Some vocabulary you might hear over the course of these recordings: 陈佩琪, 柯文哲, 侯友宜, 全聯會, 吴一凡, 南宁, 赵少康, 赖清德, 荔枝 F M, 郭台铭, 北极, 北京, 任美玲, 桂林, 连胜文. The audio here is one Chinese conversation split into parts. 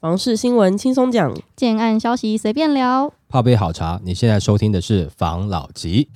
房市新闻轻松讲，建案消息随便聊，泡杯好茶。你现在收听的是房老吉。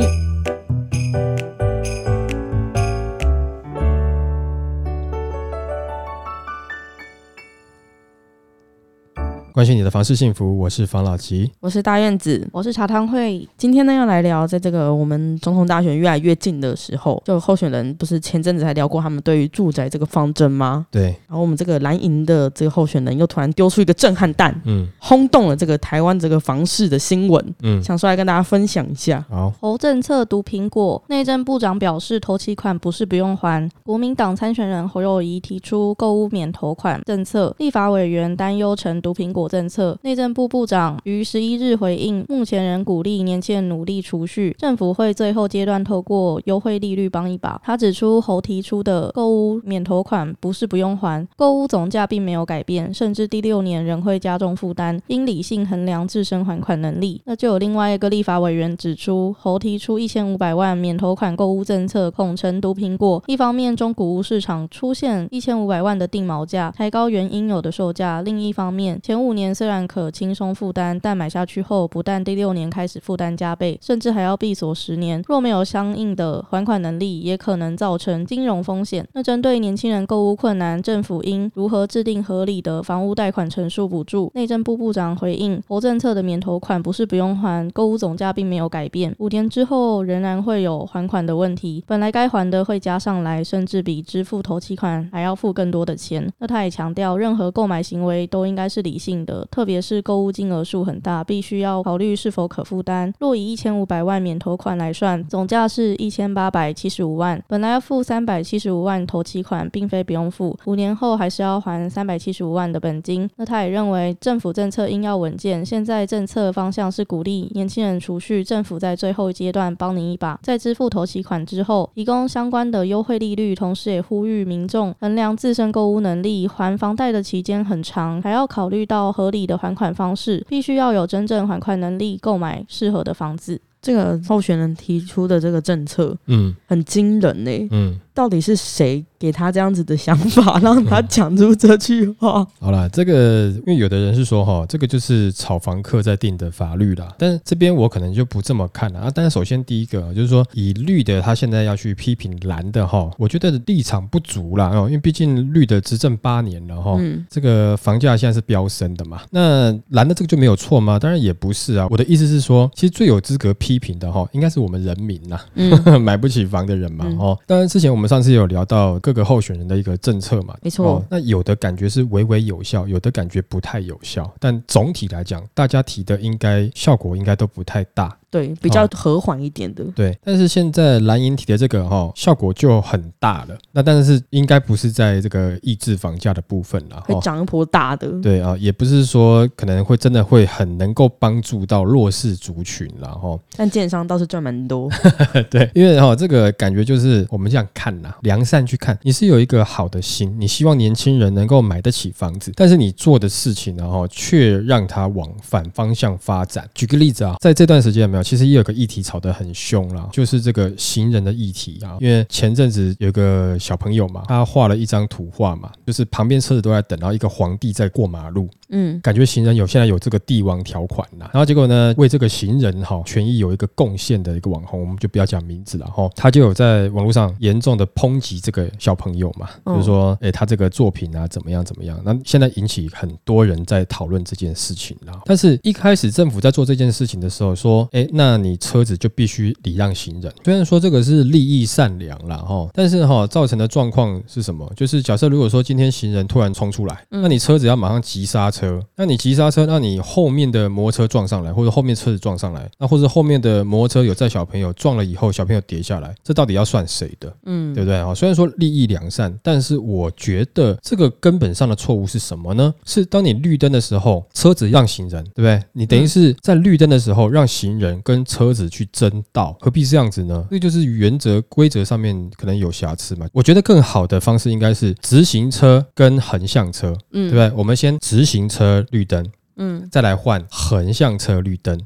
关心你的房市幸福，我是房老吉，我是大院子，我是茶汤会。今天呢，要来聊在这个我们总统大选越来越近的时候，就候选人不是前阵子还聊过他们对于住宅这个方针吗？对。然后我们这个蓝营的这个候选人又突然丢出一个震撼弹，轰动了这个台湾这个房市的新闻，想说来跟大家分享一下。好。侯政策毒苹果，内政部长表示头期款不是不用还。国民党参选人侯友宜提出购屋免头款政策，立法委员担忧成毒苹果政策。内政部部长于11日回应，目前仍鼓励年轻人努力储蓄，政府会最后阶段透过优惠利率帮一把。他指出，侯提出的购屋免头款不是不用还，购屋总价并没有改变，甚至第6年仍会加重负担，应理性衡量自身还款能力。那就有另外一个立法委员指出，侯提出1500万免头款购屋政策恐成毒苹果，一方面中古屋市场出现1500万的定锚价，抬高原应有的售价，另一方面前5年虽然可轻松负担，但买下去后不但第6年开始负担加倍，甚至还要闭锁10年，若没有相应的还款能力，也可能造成金融风险。那针对年轻人购屋困难，政府应如何制定合理的房屋贷款成数补助？内政部部长回应，侯政策的免头款不是不用还，购屋总价并没有改变，5年之后仍然会有还款的问题，本来该还的会加上来，甚至比支付头期款还要付更多的钱。那他也强调，任何购买行为都应该是理性，特别是购物金额数很大，必须要考虑是否可负担。若以1500万免头款来算，总价是1875万，本来要付375万头期款，并非不用付，5年后还是要还375万的本金。那他也认为，政府政策应要稳健，现在政策方向是鼓励年轻人储蓄，政府在最后阶段帮你一把，在支付头期款之后提供相关的优惠利率，同时也呼吁民众衡量自身购物能力，还房贷的期间很长，还要考虑到合理的还款方式，必须要有真正还款能力购买适合的房子。这个候选人提出的这个政策很惊人耶，到底是谁给他这样子的想法，让他讲出这句话？好啦，这个因为有的人是说这个就是炒房客在定的法律啦，但这边我可能就不这么看啦。但是首先第一个就是说，以绿的他现在要去批评蓝的我觉得立场不足啦，因为毕竟绿的执政8年了这个房价现在是飙升的嘛，那蓝的这个就没有错吗？当然也不是啊。我的意思是说，其实最有资格批评的应该是我们人民啦，买不起房的人嘛当然之前我们上次有聊到各个候选人的一个政策嘛，没错那有的感觉是微微有效，有的感觉不太有效，但总体来讲大家提的应该效果应该都不太大，对，比较和缓一点的对。但是现在蓝营提的这个效果就很大了，那但是应该不是在这个抑制房价的部分啦，会涨一波大的对也不是说可能会真的会很能够帮助到弱势族群啦但建商倒是赚蛮多对，因为这个感觉就是我们这样看啦，良善去看，你是有一个好的心，你希望年轻人能够买得起房子，但是你做的事情却让它往反方向发展。举个例子在这段时间有没有其实也有个议题吵得很凶啦，就是这个行人的议题因为前阵子有个小朋友嘛，他画了一张图画嘛，就是旁边车子都在等，然后一个皇帝在过马路感觉行人有现在有这个帝王条款啦，然后结果呢，为这个行人权益有一个贡献的一个网红，我们就不要讲名字啦他就有在网络上严重的抨击这个小朋友嘛，就是说他这个作品啊怎么样怎么样，那现在引起很多人在讨论这件事情啦。但是一开始政府在做这件事情的时候说那你车子就必须礼让行人，虽然说这个是利益善良啦但是造成的状况是什么？就是假设如果说今天行人突然冲出来那你车子要马上急刹车，那你急刹车，那你后面的摩托车撞上来，或者后面车子撞上来，那或者后面的摩托车有载小朋友撞了以后小朋友跌下来，这到底要算谁的对不对虽然说利益良善，但是我觉得这个根本上的错误是什么呢？是当你绿灯的时候车子让行人，对不对？你等于是在绿灯的时候让行人跟车子去争道，何必这样子呢？这就是原则规则上面可能有瑕疵嘛。我觉得更好的方式应该是直行车跟横向车对不对？我们先直行车绿灯再来换横向车绿灯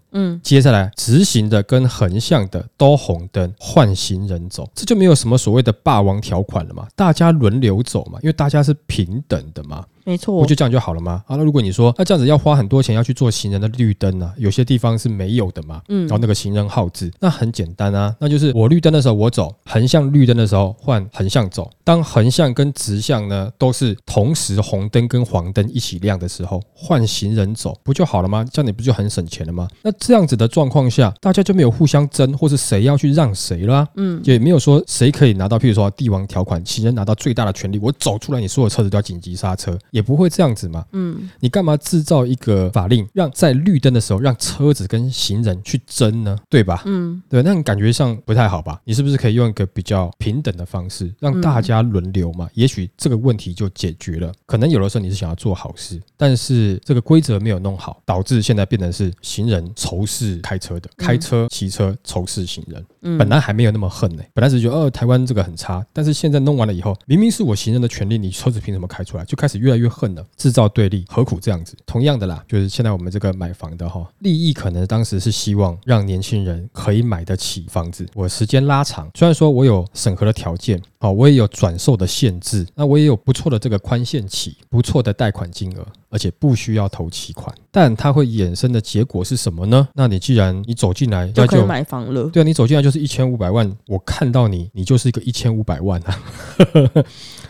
接下来直行的跟横向的都红灯，换行人走，这就没有什么所谓的霸王条款了嘛，大家轮流走嘛，因为大家是平等的嘛没错，不就这样就好了吗？啊，那如果你说那这样子要花很多钱要去做行人的绿灯啊，有些地方是没有的嘛，然后那个行人号志，那很简单啊，那就是我绿灯的时候我走，横向绿灯的时候换横向走，当横向跟直向呢都是同时红灯跟黄灯一起亮的时候换行人走，不就好了吗？这样你不就很省钱了吗？那这样子的状况下大家就没有互相争或是谁要去让谁啦、啊、也没有说谁可以拿到譬如说帝王条款，行人拿到最大的权利，我走出来你所有车子都要紧急刹车，也不会这样子嘛。你干嘛制造一个法令让在绿灯的时候让车子跟行人去争呢？对吧？对，那你感觉上不太好吧？你是不是可以用一个比较平等的方式让大家轮流嘛，也许这个问题就解决了。可能有的时候你是想要做好事，但是这个规则没有弄好，导致现在变成是行人仇视开车的，开车骑车仇视行人。本来还没有那么恨呢、欸，本来只是觉得台湾这个很差，但是现在弄完了以后，明明是我行人的权利，你车子凭什么开出来？就开始越来越恨了，制造对立，何苦这样子？同样的啦，就是现在我们这个买房的哈，利益可能当时是希望让年轻人可以买得起房子，我时间拉长，虽然说我有审核的条件，好，我也有转售的限制，那我也有不错的这个宽限期，不错的贷款金额，而且不需要投期款，但它会衍生的结果是什么呢？那你既然你走进来就可以买房了，对啊，你走进来就是1500万，我看到你，你就是一个1500万啊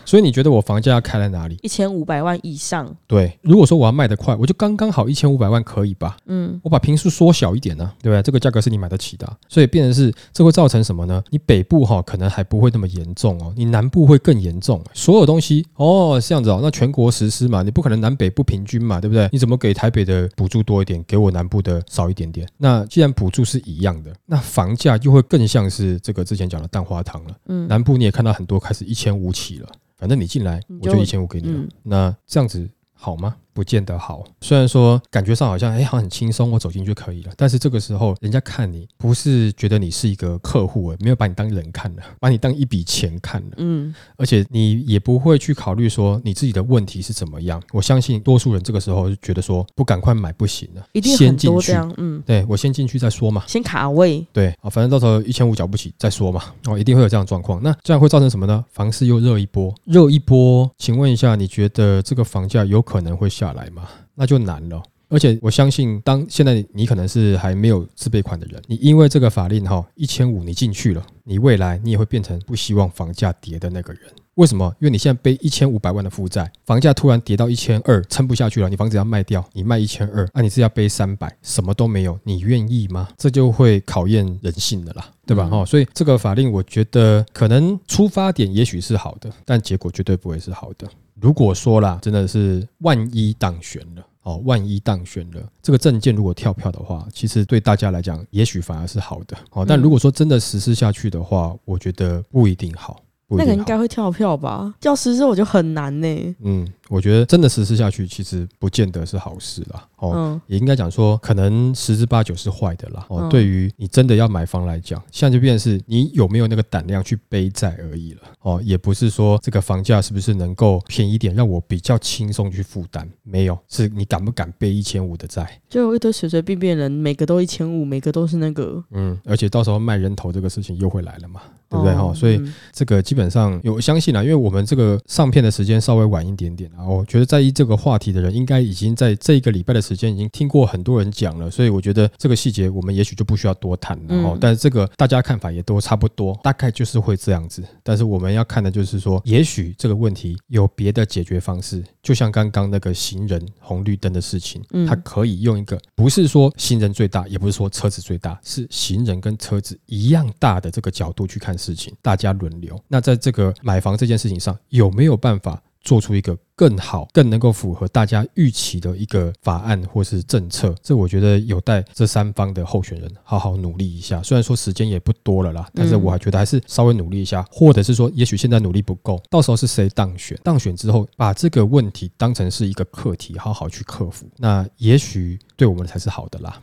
所以你觉得我房价要开在哪里？1500万以上。对，如果说我要卖得快，我就刚刚好1500万可以吧？我把坪数缩小一点啊，对不对？这个价格是你买得起的、啊，所以变成是这会造成什么呢？你北部哈、哦、可能还不会那么严重哦，你南部会更严重。所有东西哦这样子哦，那全国实施嘛，你不可能南北不平均嘛，对不对？你怎么给台北的补助多一点，给我南部的少一点点？那既然补助是一样的，那房价就会更像是这个之前讲的蛋花糖了。南部你也看到很多开始1500起了。反正你进来我就1500给你了，那这样子好吗？不见得好。虽然说感觉上好像好像很轻松，我走进去就可以了，但是这个时候人家看你不是觉得你是一个客户，没有把你当人看了，把你当一笔钱看了。而且你也不会去考虑说你自己的问题是怎么样。我相信多数人这个时候就觉得说不赶快买不行了，一定很多这样。对，我先进去再说嘛，先卡位。对，反正到时候1500缴不起再说嘛，一定会有这样的状况。那这样会造成什么呢？房市又热一波，热一波，请问一下你觉得这个房价有可能会下来嘛？那就难了。而且我相信当现在你可能是还没有自备款的人，你因为这个法令1500你进去了，你未来你也会变成不希望房价跌的那个人。为什么？因为你现在背1500万的负债，房价突然跌到1200，撑不下去了，你房子要卖掉，你卖1200，你是要背300，什么都没有，你愿意吗？这就会考验人性的啦，对吧？所以这个法令我觉得可能出发点也许是好的，但结果绝对不会是好的。如果说啦，真的是万一当选了万一当选了，这个政见如果跳票的话，其实对大家来讲也许反而是好的。但如果说真的实施下去的话，我觉得不一定好。那个应该会跳票吧？要实施我就很难呢。我觉得真的实施下去，其实不见得是好事啦。也应该讲说，可能10之89是坏的啦。对于你真的要买房来讲，现在就变成是你有没有那个胆量去背债而已了。也不是说这个房价是不是能够便宜一点，让我比较轻松去负担，没有，是你敢不敢背1500的债？就有一堆随随便便人，每个都1500，每个都是那个。而且到时候卖人头这个事情又会来了嘛，对不对？所以这个基本上我相信啦，因为我们这个上片的时间稍微晚一点点，然后我觉得在意这个话题的人应该已经在这一个礼拜的时间已经听过很多人讲了，所以我觉得这个细节我们也许就不需要多谈了。但是这个大家看法也都差不多，大概就是会这样子。但是我们要看的就是说，也许这个问题有别的解决方式，就像刚刚那个行人红绿灯的事情，它可以用一个不是说行人最大，也不是说车子最大，是行人跟车子一样大的这个角度去看事情，大家轮流。那在这个买房这件事情上，有没有办法做出一个更好更能够符合大家预期的一个法案或是政策？这我觉得有待这三方的候选人好好努力一下。虽然说时间也不多了啦，但是我还觉得还是稍微努力一下，或者是说也许现在努力不够，到时候是谁当选，当选之后把这个问题当成是一个课题，好好去克服，那也许对我们才是好的啦。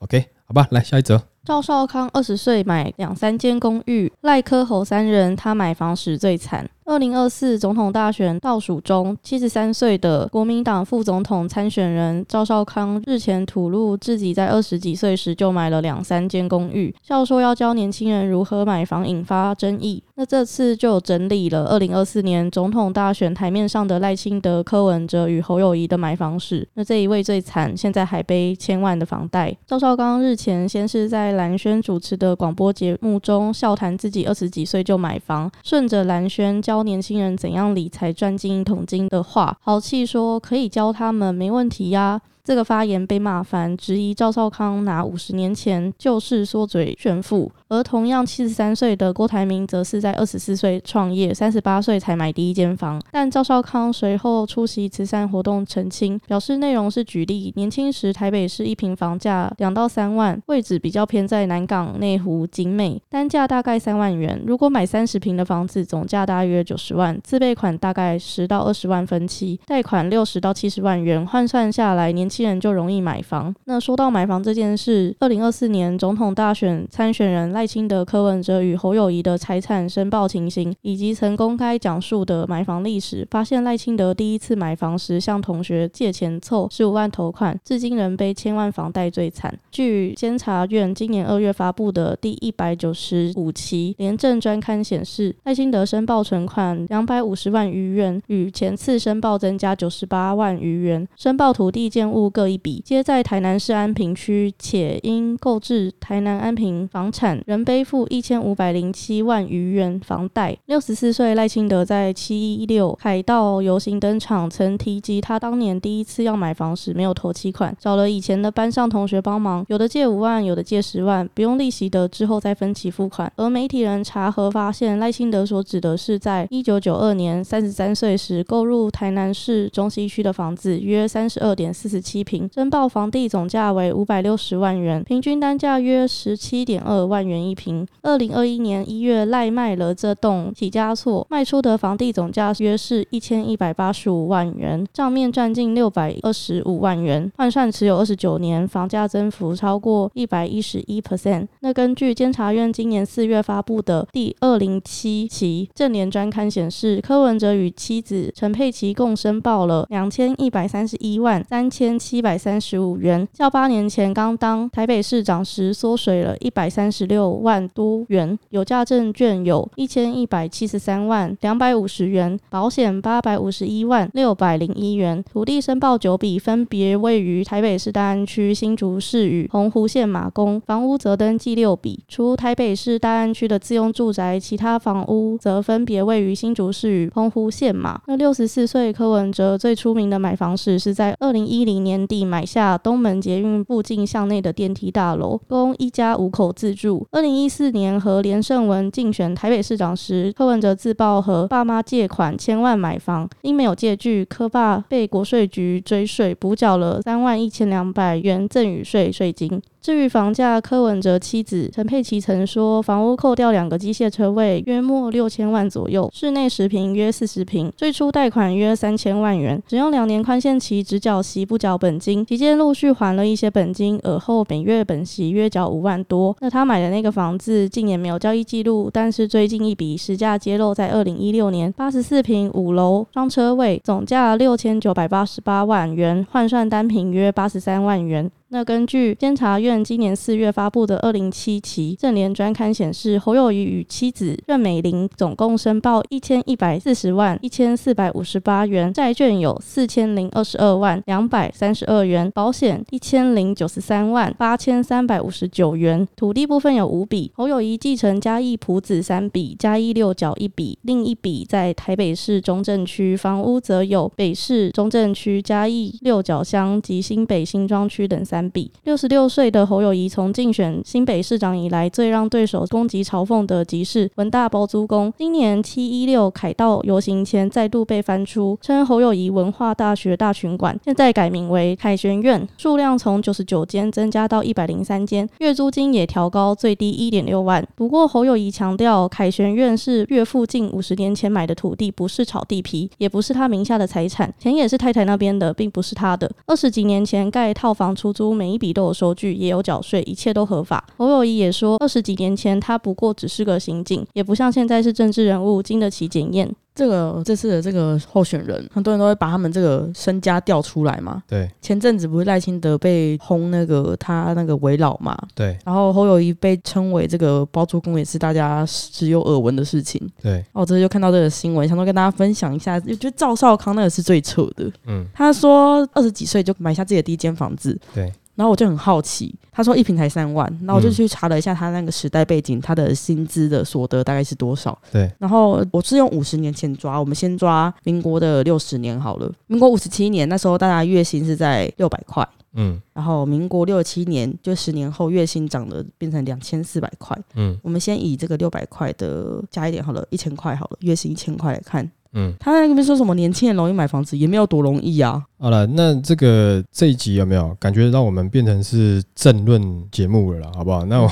OK， 好吧，来下一则。赵少康20岁买2-3间公寓，赖柯侯三人他买房时最惨。2024总统大选倒数中，73岁的国民党副总统参选人赵少康日前吐露自己在20几岁时就买了2-3间公寓，笑说要教年轻人如何买房引发争议。那这次就整理了2024年总统大选台面上的赖清德、柯文哲与侯友宜的买房史。那这一位最惨，现在还背1000万的房贷。赵少康日前先是在蓝轩主持的广播节目中笑谈自己20几岁就买房，顺着蓝轩教年轻人怎样理财赚进一桶金的话，豪气说可以教他们没问题呀。这个发言被骂翻，质疑赵少康拿50年前旧事说嘴炫富。而同样73岁的郭台铭则是在24岁创业，38岁才买第一间房。但赵少康随后出席慈善活动澄清，表示内容是举例，年轻时台北市一坪房价2到3万，位置比较偏在南港、内湖、景美，单价大概3万元。如果买30坪的房子，总价大约90万，自备款大概10到20万分期，贷款60到70万元，换算下来年轻人就容易买房。那说到买房这件事，2024年总统大选参选人赖清德、柯文哲与侯友宜的财产申报情形，以及曾公开讲述的买房历史，发现赖清德第一次买房时向同学借钱凑15万头款，至今仍背1000万房贷最惨。据监察院今年2月发布的第195期廉政专刊显示，赖清德申报存款250万余元，与前次申报增加98万余元，申报土地建物各一笔，皆在台南市安平区，且因购置台南安平房产仍背负1507万余元房贷。64岁赖清德在716凯道游行登场，曾提及他当年第一次要买房时没有头期款，找了以前的班上同学帮忙，有的借5万，有的借10万，不用利息的之后再分期付款。而媒体人查核发现，赖清德所指的是在1992年33岁时购入台南市中西区的房子，约 32.47坪，申报房地总价为560万元，平均单价约 17.2 万元一坪。2021年1月赖卖了这栋起家厝，卖出的房地总价约是1185万元，账面赚进625万元，换算持有29年，房价增幅超过 111%。 那根据监察院今年4月发布的第207期政联专刊显示，柯文哲与妻子陈佩琪共申报了2131万3735元，较8年前刚当台北市长时缩水了136万多元。有价证券有1173万250元，保险851万601元。土地申报9笔，分别位于台北市大安区、新竹市与澎湖县马公。房屋则登记6笔，除台北市大安区的自用住宅，其他房屋则分别位于新竹市与澎湖县马。那64岁柯文哲最出名的买房史是在2010年底买下东门捷运附近巷内的电梯大楼，供一家5口自住。2014年和连胜文竞选台北市长时，柯文哲自曝和爸妈借款1000万买房，因没有借据，柯爸被国税局追税，补缴了31200元赠与税税金。至于房价，柯文哲妻子陈佩琪曾说，房屋扣掉2个机械车位，约莫6000万左右，室内10坪约40坪，最初贷款约3000万元，只用2年宽限期，只缴息不缴本金，期间陆续还了一些本金，而后每月本息约缴5万多。那他买的那个房子近年没有交易记录，但是最近一笔实价揭露，在2016年，84坪5楼双车位，总价6988万元，换算单坪约83万元。那根据监察院今年4月发布的207期政联专刊显示，侯友宜与妻子任美玲总共申报1140万1458元，债券有4022万232元，保险1093万8359元。土地部分有5笔，侯友宜继承嘉义埔子3笔，嘉义六角1笔，另1笔在台北市中正区。房屋则有北市中正区、嘉义六角乡及新北新庄区等3笔。66岁的侯友宜从竞选新北市长以来，最让对手攻击嘲讽的即是文大包租公。今年716凯道游行前再度被翻出，称侯友宜文化大学大群馆，现在改名为凯旋苑，数量从99间增加到103间，月租金也调高最低 1.6 万。不过侯友宜强调，凯旋苑是岳父近50年前买的土地，不是炒地皮，也不是他名下的财产，钱也是太太那边的，并不是他的。20几年前盖套房出租出，每一笔都有收据，也有缴税，一切都合法。侯友宜也说，20几年前他不过只是个刑警，也不像现在是政治人物，经得起检验。这次的这个候选人，很多人都会把他们这个身家调出来嘛。对，前阵子不是赖清德被轰他那个围老嘛。对，然后侯友宜被称为这个包租公也是大家只有耳闻的事情。对，我这次就看到这个新闻，想说跟大家分享一下，我觉得赵少康那个是最扯的。嗯，他说20几岁就买下自己的第一间房子。对。然后我就很好奇，他说1平才3万，然后我就去查了一下他那个时代背景，他的薪资的所得大概是多少。对，然后我是用50年前抓，我们先抓民国的60年好了。民国57年那时候大家月薪是在600块，嗯，然后民国67年就10年后月薪涨了变成2400块，嗯，我们先以这个600块的加一点好了，1000块好了，月薪1000块来看。嗯，他在那边说什么年轻人容易买房子，也没有多容易啊。好了，那这一集有没有感觉到我们变成是政论节目了啦，好不好？那我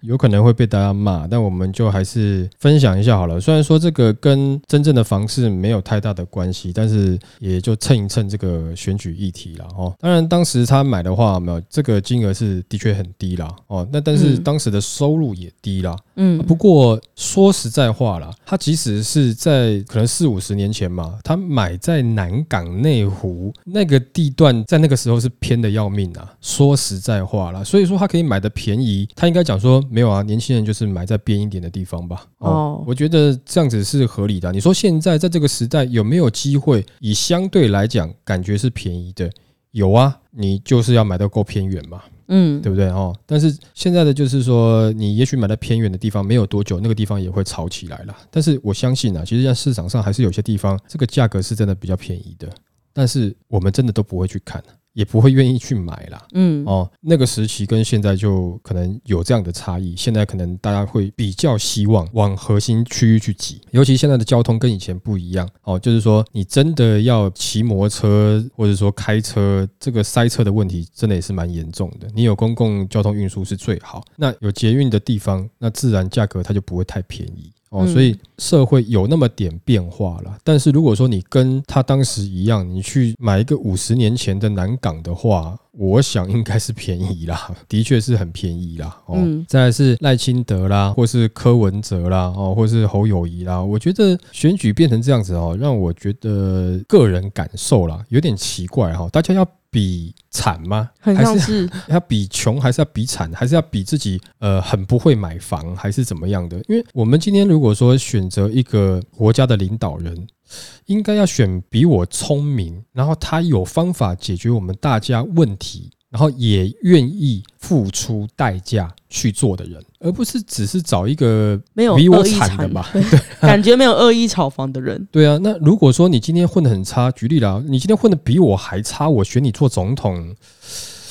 有可能会被大家骂，但我们就还是分享一下好了。虽然说这个跟真正的房市没有太大的关系，但是也就蹭一蹭这个选举议题啦。哦，当然当时他买的话，没有这个金额是的确很低啦。哦，那但是当时的收入也低啦。嗯，不过说实在话啦，他即使是在可能40-50年前嘛，他买在南港内湖那个地段，在那个时候是偏的要命啊。说实在话啦，所以说他可以买的便宜，他应该讲说。没有啊，年轻人就是买在边一点的地方吧。哦，我觉得这样子是合理的啊。你说现在在这个时代有没有机会以相对来讲感觉是便宜的？有啊，你就是要买到够偏远嘛。嗯，对不对哦？但是现在的就是说，你也许买在偏远的地方，没有多久，那个地方也会炒起来了。但是我相信啊，其实在市场上还是有些地方这个价格是真的比较便宜的，但是我们真的都不会去看。也不会愿意去买啦。嗯，哦，那个时期跟现在就可能有这样的差异。现在可能大家会比较希望往核心区域去挤，尤其现在的交通跟以前不一样。哦，就是说你真的要骑摩托车或者说开车，这个塞车的问题真的也是蛮严重的。你有公共交通运输是最好，那有捷运的地方，那自然价格它就不会太便宜。哦，所以社会有那么点变化啦。但是如果说你跟他当时一样，你去买一个50年前的南港的话，我想应该是便宜啦，的确是很便宜啦。哦，再来是赖清德啦，或是柯文哲啦，哦，或是侯友宜啦。我觉得选举变成这样子哦，让我觉得个人感受啦有点奇怪哈。大家要比惨吗？很像是要比穷，还是要比惨，还是要比自己很不会买房，还是怎么样的？因为我们今天如果说选择一个国家的领导人，应该要选比我聪明，然后他有方法解决我们大家问题，然后也愿意付出代价去做的人，而不是只是找一个比我惨的嘛，对，感觉没有恶意炒房的人。对啊，那如果说你今天混得很差，举例啦，你今天混得比我还差，我选你做总统，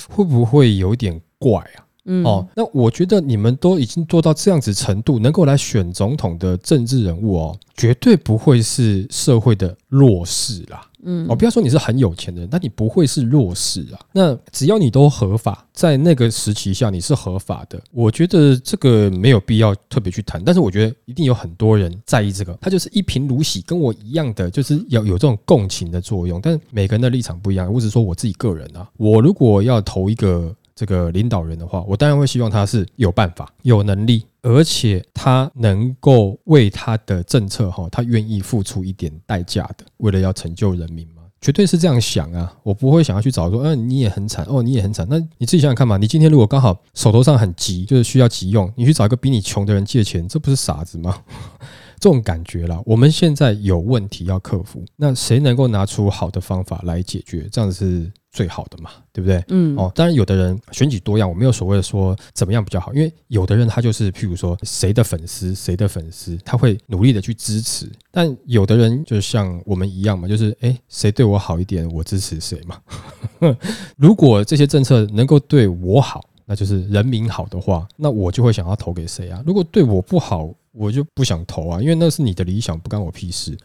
会不会有点怪啊？嗯，哦，那我觉得你们都已经做到这样子程度，能够来选总统的政治人物哦，绝对不会是社会的弱势啦。嗯，哦，不要说你是很有钱的人，但你不会是弱势啊。那只要你都合法，在那个时期下你是合法的，我觉得这个没有必要特别去谈。但是我觉得一定有很多人在意这个，他就是一贫如洗，跟我一样的，就是要有这种共情的作用。但每个人的立场不一样，我只说我自己个人啊，我如果要投一个这个领导人的话，我当然会希望他是有办法、有能力，而且他能够为他的政策他愿意付出一点代价的，为了要成就人民嘛，绝对是这样想啊。我不会想要去找说你也很惨哦，你也很惨，那你自己想想看嘛，你今天如果刚好手头上很急，就是需要急用，你去找一个比你穷的人借钱，这不是傻子吗？这种感觉啦，我们现在有问题要克服，那谁能够拿出好的方法来解决，这样是最好的嘛，对不对？嗯，哦，当然有的人选举多样，我没有所谓的说怎么样比较好，因为有的人他就是譬如说谁的粉丝，他会努力的去支持，但有的人就像我们一样嘛，就是谁对我好一点，我支持谁嘛。如果这些政策能够对我好，那就是人民好的话，那我就会想要投给谁啊？如果对我不好，我就不想投啊，因为那是你的理想，不干我屁事。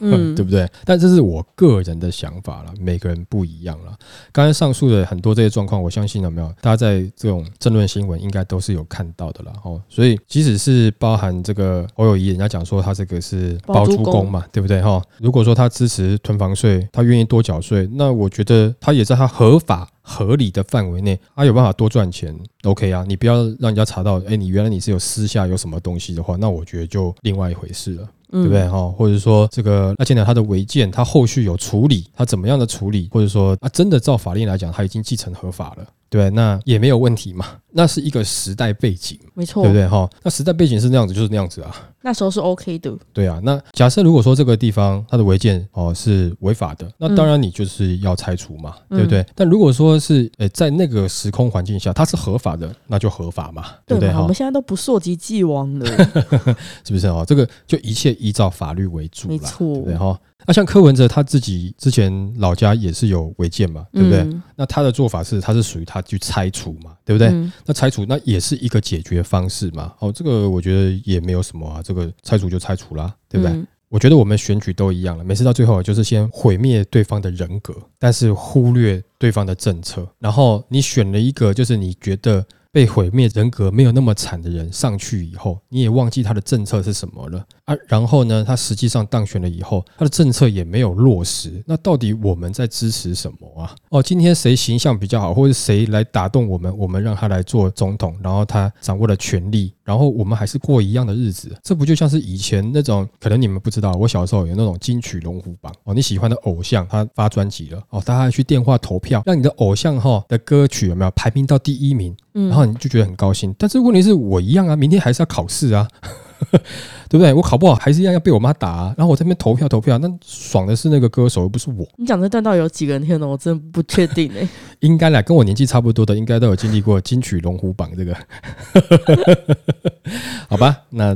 对不对？但这是我个人的想法啦，每个人不一样啦。刚才上述的很多这些状况，我相信有没有大家在这种政论新闻应该都是有看到的啦。哦，所以即使是包含这个侯友宜，人家讲说他这个是包租公嘛，对不对？哦，如果说他支持囤房税，他愿意多缴税，那我觉得他也在他合法合理的范围内，他有办法多赚钱 OK 啊，你不要让人家查到你原来你是有私下有什么东西的话，那我觉得就另外一回事了，对不对？或者说这个赖清德他的违建他后续有处理，他怎么样的处理，或者说真的照法令来讲他已经继承合法了，对，那也没有问题嘛，那是一个时代背景，没错，对不对？那时代背景是那样子就是那样子啊，那时候是 OK 的，对啊。那假设如果说这个地方它的违建是违法的，那当然你就是要拆除嘛，对不对？但如果说是在那个时空环境下它是合法的，那就合法嘛，对不对？我们现在都不溯及既往了是不是这个就一切依照法律为主啦，没错，对不对？那像柯文哲他自己之前老家也是有违建嘛，对不对？那他的做法是他是属于他去拆除嘛，对不对？那拆除那也是一个解决方式嘛，这个我觉得也没有什么啊，这个拆除就拆除啦，对不对？我觉得我们选举都一样了，每次到最后就是先毁灭对方的人格，但是忽略对方的政策，然后你选了一个就是你觉得被毁灭人格没有那么惨的人上去以后，你也忘记他的政策是什么了啊。然后呢，他实际上当选了以后，他的政策也没有落实。那到底我们在支持什么啊？今天谁形象比较好，或者谁来打动我们，我们让他来做总统，然后他掌握了权力，然后我们还是过一样的日子。这不就像是以前那种，可能你们不知道，我小时候有那种金曲龙虎榜你喜欢的偶像他发专辑了大家去电话投票，让你的偶像的歌曲有没有排名到第一名？然后你就觉得很高兴，但是问题是我一样啊，明天还是要考试啊对不对？我考不好还是一样要被我妈打啊，然后我在那边投票，那爽的是那个歌手，又不是我。你讲这段到底有几个人听呢？我真的不确定应该啦，跟我年纪差不多的应该都有经历过金曲龙虎榜这个好吧，那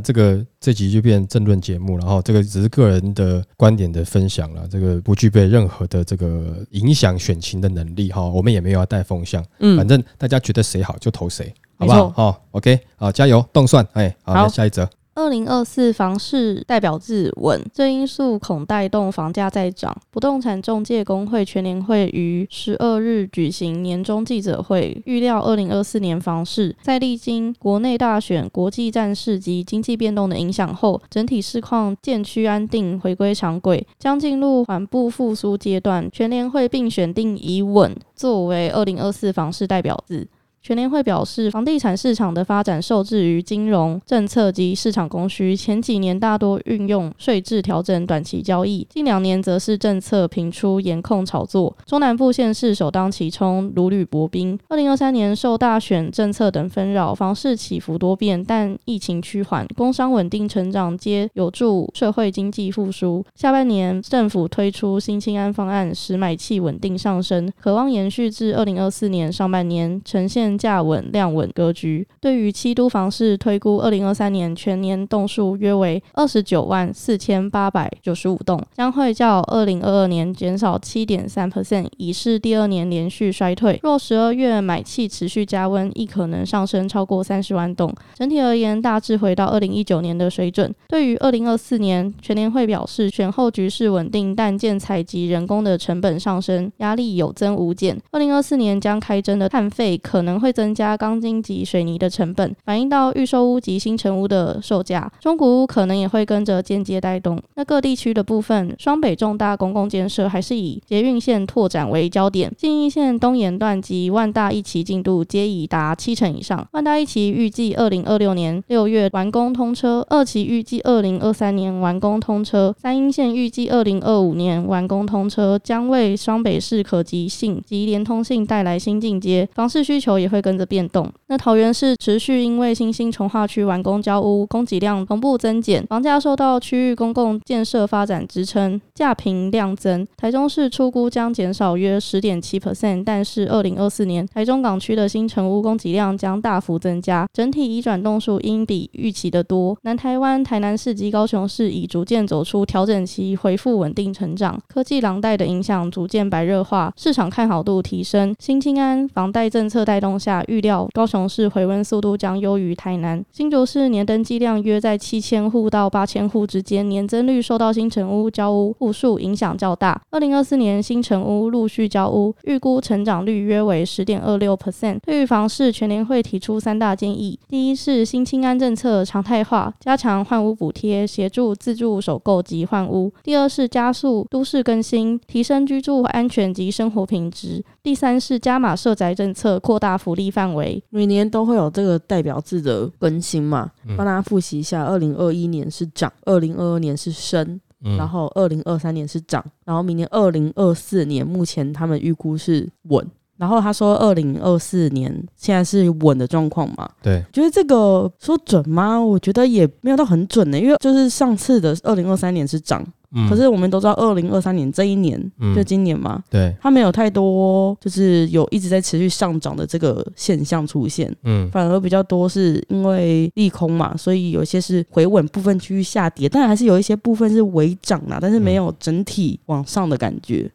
这集就变政论节目，然后这个只是个人的观点的分享啦，这个不具备任何的这个影响选情的能力，我们也没有要带风向，反正大家觉得谁好就投谁，好不好？OK， 好，加油动算，好，下一则。2024房市代表日文，这因素恐带动房价再涨。不动产仲介工会全联会于12日举行年终记者会，预料2024年房市在历经国内大选、国际战事及经济变动的影响后，整体市况渐趋安定，回归常轨，将进入缓步复苏阶段。全联会并选定以稳作为2024房市代表日。全联会表示，房地产市场的发展受制于金融政策及市场供需，前几年大多运用税制调整短期交易，近2年则是政策频出严控炒作，中南部县市首当其冲，如履薄冰。2023年受大选政策等纷扰，房市起伏多变，但疫情趋缓，工商稳定成长皆有助社会经济复苏。下半年政府推出新青安方案，使买气稳定上升，可望延续至2024年上半年，呈现价稳量稳格局。对于七都房市推估，2023年全年栋数约为294895栋，将会较2022年减少 7.3%， 已是第2年连续衰退。若12月买气持续加温，亦可能上升超过30万栋。整体而言，大致回到2019年的水准。对于2024年，全联会表示，选后局势稳定，但建材及人工的成本上升压力有增无减。2024年将开征的碳费可能会增加钢筋及水泥的成本，反映到预售屋及新成屋的售价，中古屋可能也会跟着间接带动。那各地区的部分，双北重大公共建设还是以捷运线拓展为焦点，信义线东延段及万大一期进度皆已达70%以上，万大一期预计2026年6月完工通车，二期预计2023年完工通车，三鶯线预计2025年完工通车，将为双北市可及性及连通性带来新进阶，房市需求也会跟着变动。那桃园市持续因为新兴重划区完工交屋，供给量同步增减，房价受到区域公共建设发展支撑，价平量增。台中市初估将减少约 10.7%， 但是2024年台中港区的新成屋供给量将大幅增加，整体移转动数应比预期的多。南台湾、台南市及高雄市已逐渐走出调整期，恢复稳定成长，科技廊带的影响逐渐白热化，市场看好度提升。新青安房贷政策带动下，预料高雄市回温速度将优于台南。新竹市年登记量约在7000户到8000户之间，年增率受到新成屋交屋户数影响较大。2024年新成屋陆续交屋，预估成长率约为 10.26%。 对于房市，全联会提出3大建议。第一是新青安政策常态化，加强换屋补贴，协助自住首购及换屋。第二是加速都市更新，提升居住安全及生活品质。第三是加码社宅政策，扩大福利范围，每年都会有这个代表制的更新嘛，帮大家复习一下，2021年是涨，2022年是升，然后2023年是涨，然后明年2024年目前他们预估是稳，然后他说2024年现在是稳的状况嘛，对，觉得这个说准吗？我觉得也没有到很准的、因为就是上次的2023年是涨，可是我们都知道2023年这一年、就今年嘛，对，它没有太多就是有一直在持续上涨的这个现象出现，反而比较多是因为利空嘛，所以有些是回稳，部分区域下跌，当然还是有一些部分是微涨啦，但是没有整体往上的感觉，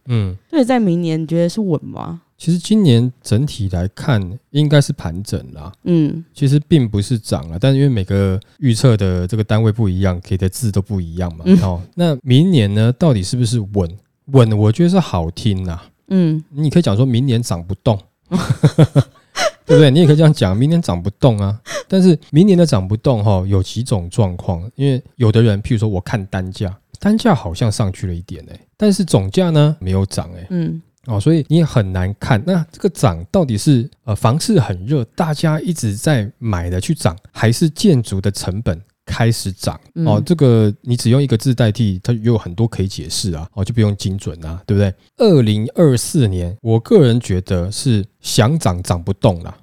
所以在明年你觉得是稳吗？其实今年整体来看应该是盘整啦，其实并不是涨啦，但是因为每个预测的这个单位不一样，给的字都不一样嘛，那明年呢到底是不是稳？稳我觉得是好听啦，你可以讲说明年涨不动对不对？你也可以这样讲，明年涨不动啊，但是明年的涨不动、有几种状况，因为有的人譬如说我看单价好像上去了一点、但是总价呢没有涨、所以你很难看，那这个涨到底是房市很热，大家一直在买的去涨，还是建筑的成本开始涨？这个你只用一个字代替，它有很多可以解释啊，就不用精准啊，对不对？2024年，我个人觉得是想涨涨不动啦。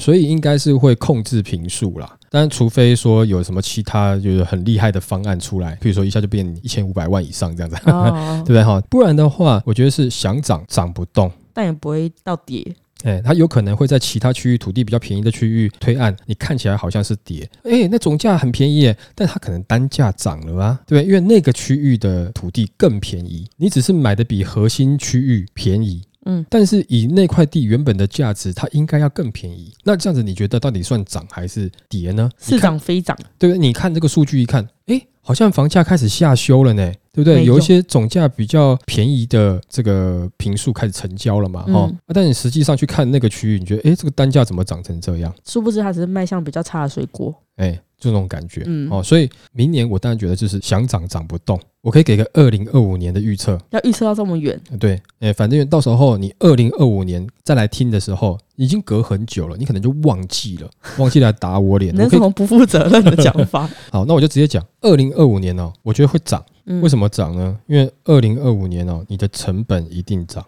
所以应该是会控制坪数啦，当然除非说有什么其他就是很厉害的方案出来，比如说一下就变1500万以上这样子、对不对、不然的话我觉得是想涨涨不动，但也不会到跌，它有可能会在其他区域土地比较便宜的区域推案，你看起来好像是跌，那总价很便宜耶，但它可能单价涨了啊，对不对？因为那个区域的土地更便宜，你只是买的比核心区域便宜，但是以那块地原本的价值，它应该要更便宜，那这样子你觉得到底算涨还是跌呢？是涨非涨，对不对？你看这个数据一看，好像房价开始下修了呢，对不对？有一些总价比较便宜的这个坪数开始成交了嘛，但你实际上去看那个区域，你觉得这个单价怎么涨成这样？殊不知它只是卖相比较差的水果，就那种感觉，所以明年我当然觉得就是想涨涨不动，我可以给个2025年的预测，要预测到这么远？对，反正到时候你2025年再来听的时候已经隔很久了，你可能就忘记来打我脸，那是什么不负责任的讲法好，那我就直接讲2025年我觉得会涨，为什么涨呢？因为2025年你的成本一定涨，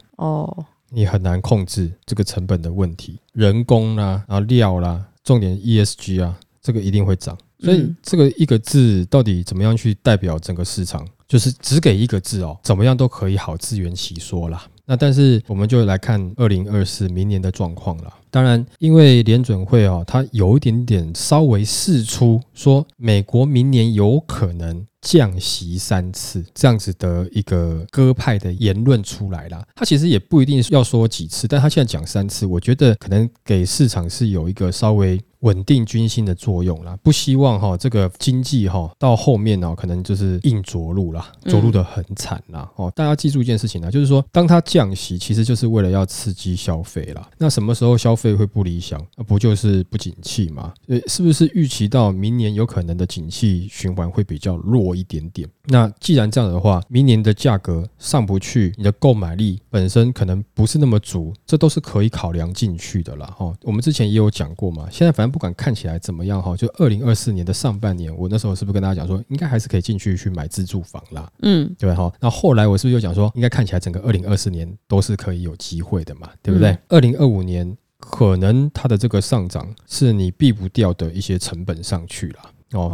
你很难控制这个成本的问题，人工啦，然后料啦，重点 ESG 啊，这个一定会涨，所以这个一个字到底怎么样去代表整个市场，就是只给一个字怎么样都可以好自圆其说啦。那但是我们就来看2024明年的状况啦。当然因为联准会它有一点点稍微释出说美国明年有可能降息3次这样子的一个鸽派的言论出来啦，他其实也不一定要说几次，但他现在讲3次，我觉得可能给市场是有一个稍微稳定军心的作用啦，不希望这个经济到后面可能就是硬着陆啦，着陆的很惨啦。大家记住一件事情啦，就是说当他降息其实就是为了要刺激消费啦，那什么时候消费会不理想？不就是不景气嘛？是不是预期到明年有可能的景气循环会比较弱一点点？那既然这样的话，明年的价格上不去，你的购买力本身可能不是那么足，这都是可以考量进去的啦。我们之前也有讲过嘛，现在反正不管看起来怎么样就2024年的上半年，我那时候是不是跟大家讲说应该还是可以进去买自住房啦，对不对？那后来我是不是又讲说应该看起来整个2024年都是可以有机会的嘛，对不对？2025年可能它的这个上涨是你避不掉的一些成本上去啦。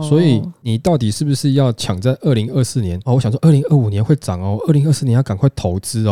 所以你到底是不是要抢在2024年我想说2025年会涨2024年要赶快投资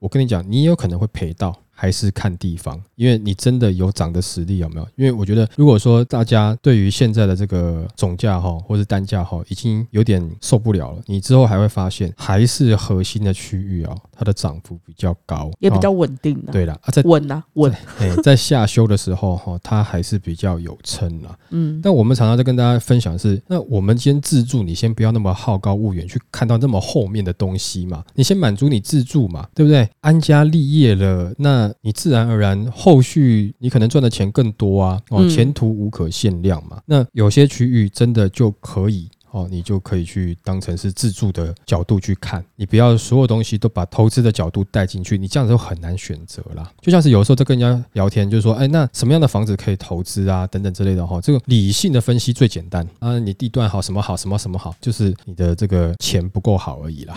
我跟你讲你有可能会赔到，还是看地方，因为你真的有涨的实力有没有？因为我觉得如果说大家对于现在的这个总价或是单价已经有点受不了了，你之后还会发现还是核心的区域它的涨幅比较高，也比较稳定啦，对啦，稳在下修的时候它还是比较有撑啦。但我们常常在跟大家分享的是，那我们先自住，你先不要那么好高骛远去看到那么后面的东西嘛，你先满足你自住嘛，对不对？安家立业了，那你自然而然后续你可能赚的钱更多啊，前途无可限量嘛。那有些区域真的就可以你就可以去当成是自住的角度去看，你不要所有东西都把投资的角度带进去，你这样子很难选择啦。就像是有时候在跟人家聊天，就是说那什么样的房子可以投资啊等等之类的，这个理性的分析最简单啊，你地段好什么好什么什么好，就是你的这个钱不够好而已啦，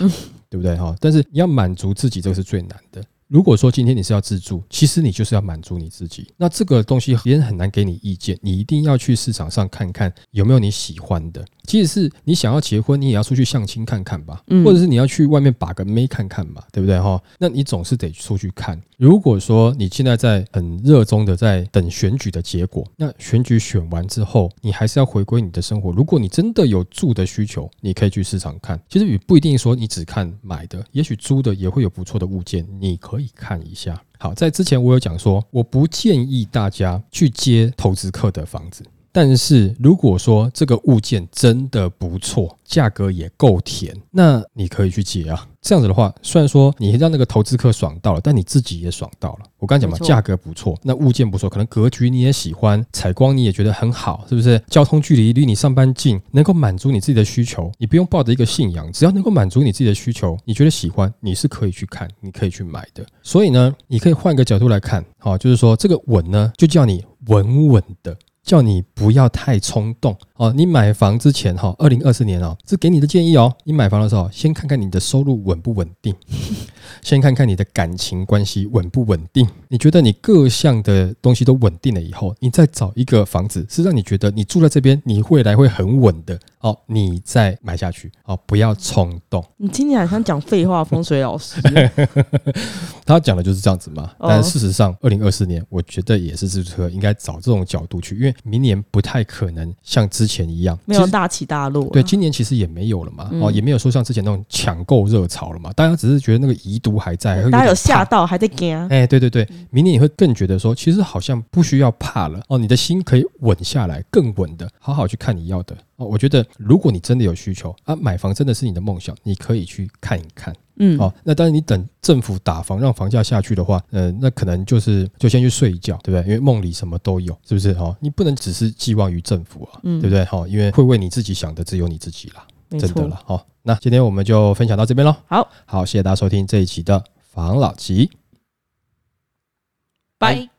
对不对？但是你要满足自己，这个是最难的。如果说今天你是要自住，其实你就是要满足你自己，那这个东西别人很难给你意见，你一定要去市场上看看有没有你喜欢的。即使是你想要结婚，你也要出去相亲看看吧，或者是你要去外面把个妹看看吧，对不对？那你总是得出去看。如果说你现在在很热衷的在等选举的结果，那选举选完之后你还是要回归你的生活。如果你真的有住的需求，你可以去市场看，其实也不一定说你只看买的，也许租的也会有不错的物件，你可以看一下。好，在之前我有讲说，我不建议大家去接投资客的房子，但是如果说这个物件真的不错，价格也够甜，那你可以去接啊。这样子的话，虽然说你让那个投资客爽到了，但你自己也爽到了。我刚讲嘛，价格不错，那物件不错，可能格局你也喜欢，采光你也觉得很好，是不是？交通距离离你上班近，能够满足你自己的需求，你不用抱着一个信仰，只要能够满足你自己的需求，你觉得喜欢，你是可以去看，你可以去买的。所以呢，你可以换个角度来看，就是说这个稳呢，就叫你稳稳的。叫你不要太冲动哦。你买房之前2024年是给你的建议哦。你买房的时候，先看看你的收入稳不稳定，先看看你的感情关系稳不稳定。你觉得你各项的东西都稳定了以后，你再找一个房子，是让你觉得你住在这边，你未来会很稳的哦，你再买下去哦，不要冲动。你今天好像讲废话，风水老师他讲的就是这样子嘛。但事实上，2024年我觉得也是应该找这种角度去，因为明年不太可能像之前一样没有大起大落，对，今年其实也没有了嘛，也没有说像之前那种抢购热潮了嘛，大家只是觉得那个遗毒还在，大家有吓到还在怕，对对对，明年你会更觉得说其实好像不需要怕了你的心可以稳下来，更稳的好好去看你要的我觉得如果你真的有需求买房真的是你的梦想，你可以去看一看那当然你等政府打房让房价下去的话那可能就先去睡一觉，对不对？因为梦里什么都有，是不是你不能只是寄望于政府啊对不对因为会为你自己想的只有你自己啦，真的啦那今天我们就分享到这边咯。好，谢谢大家收听这一期的房老吉，拜。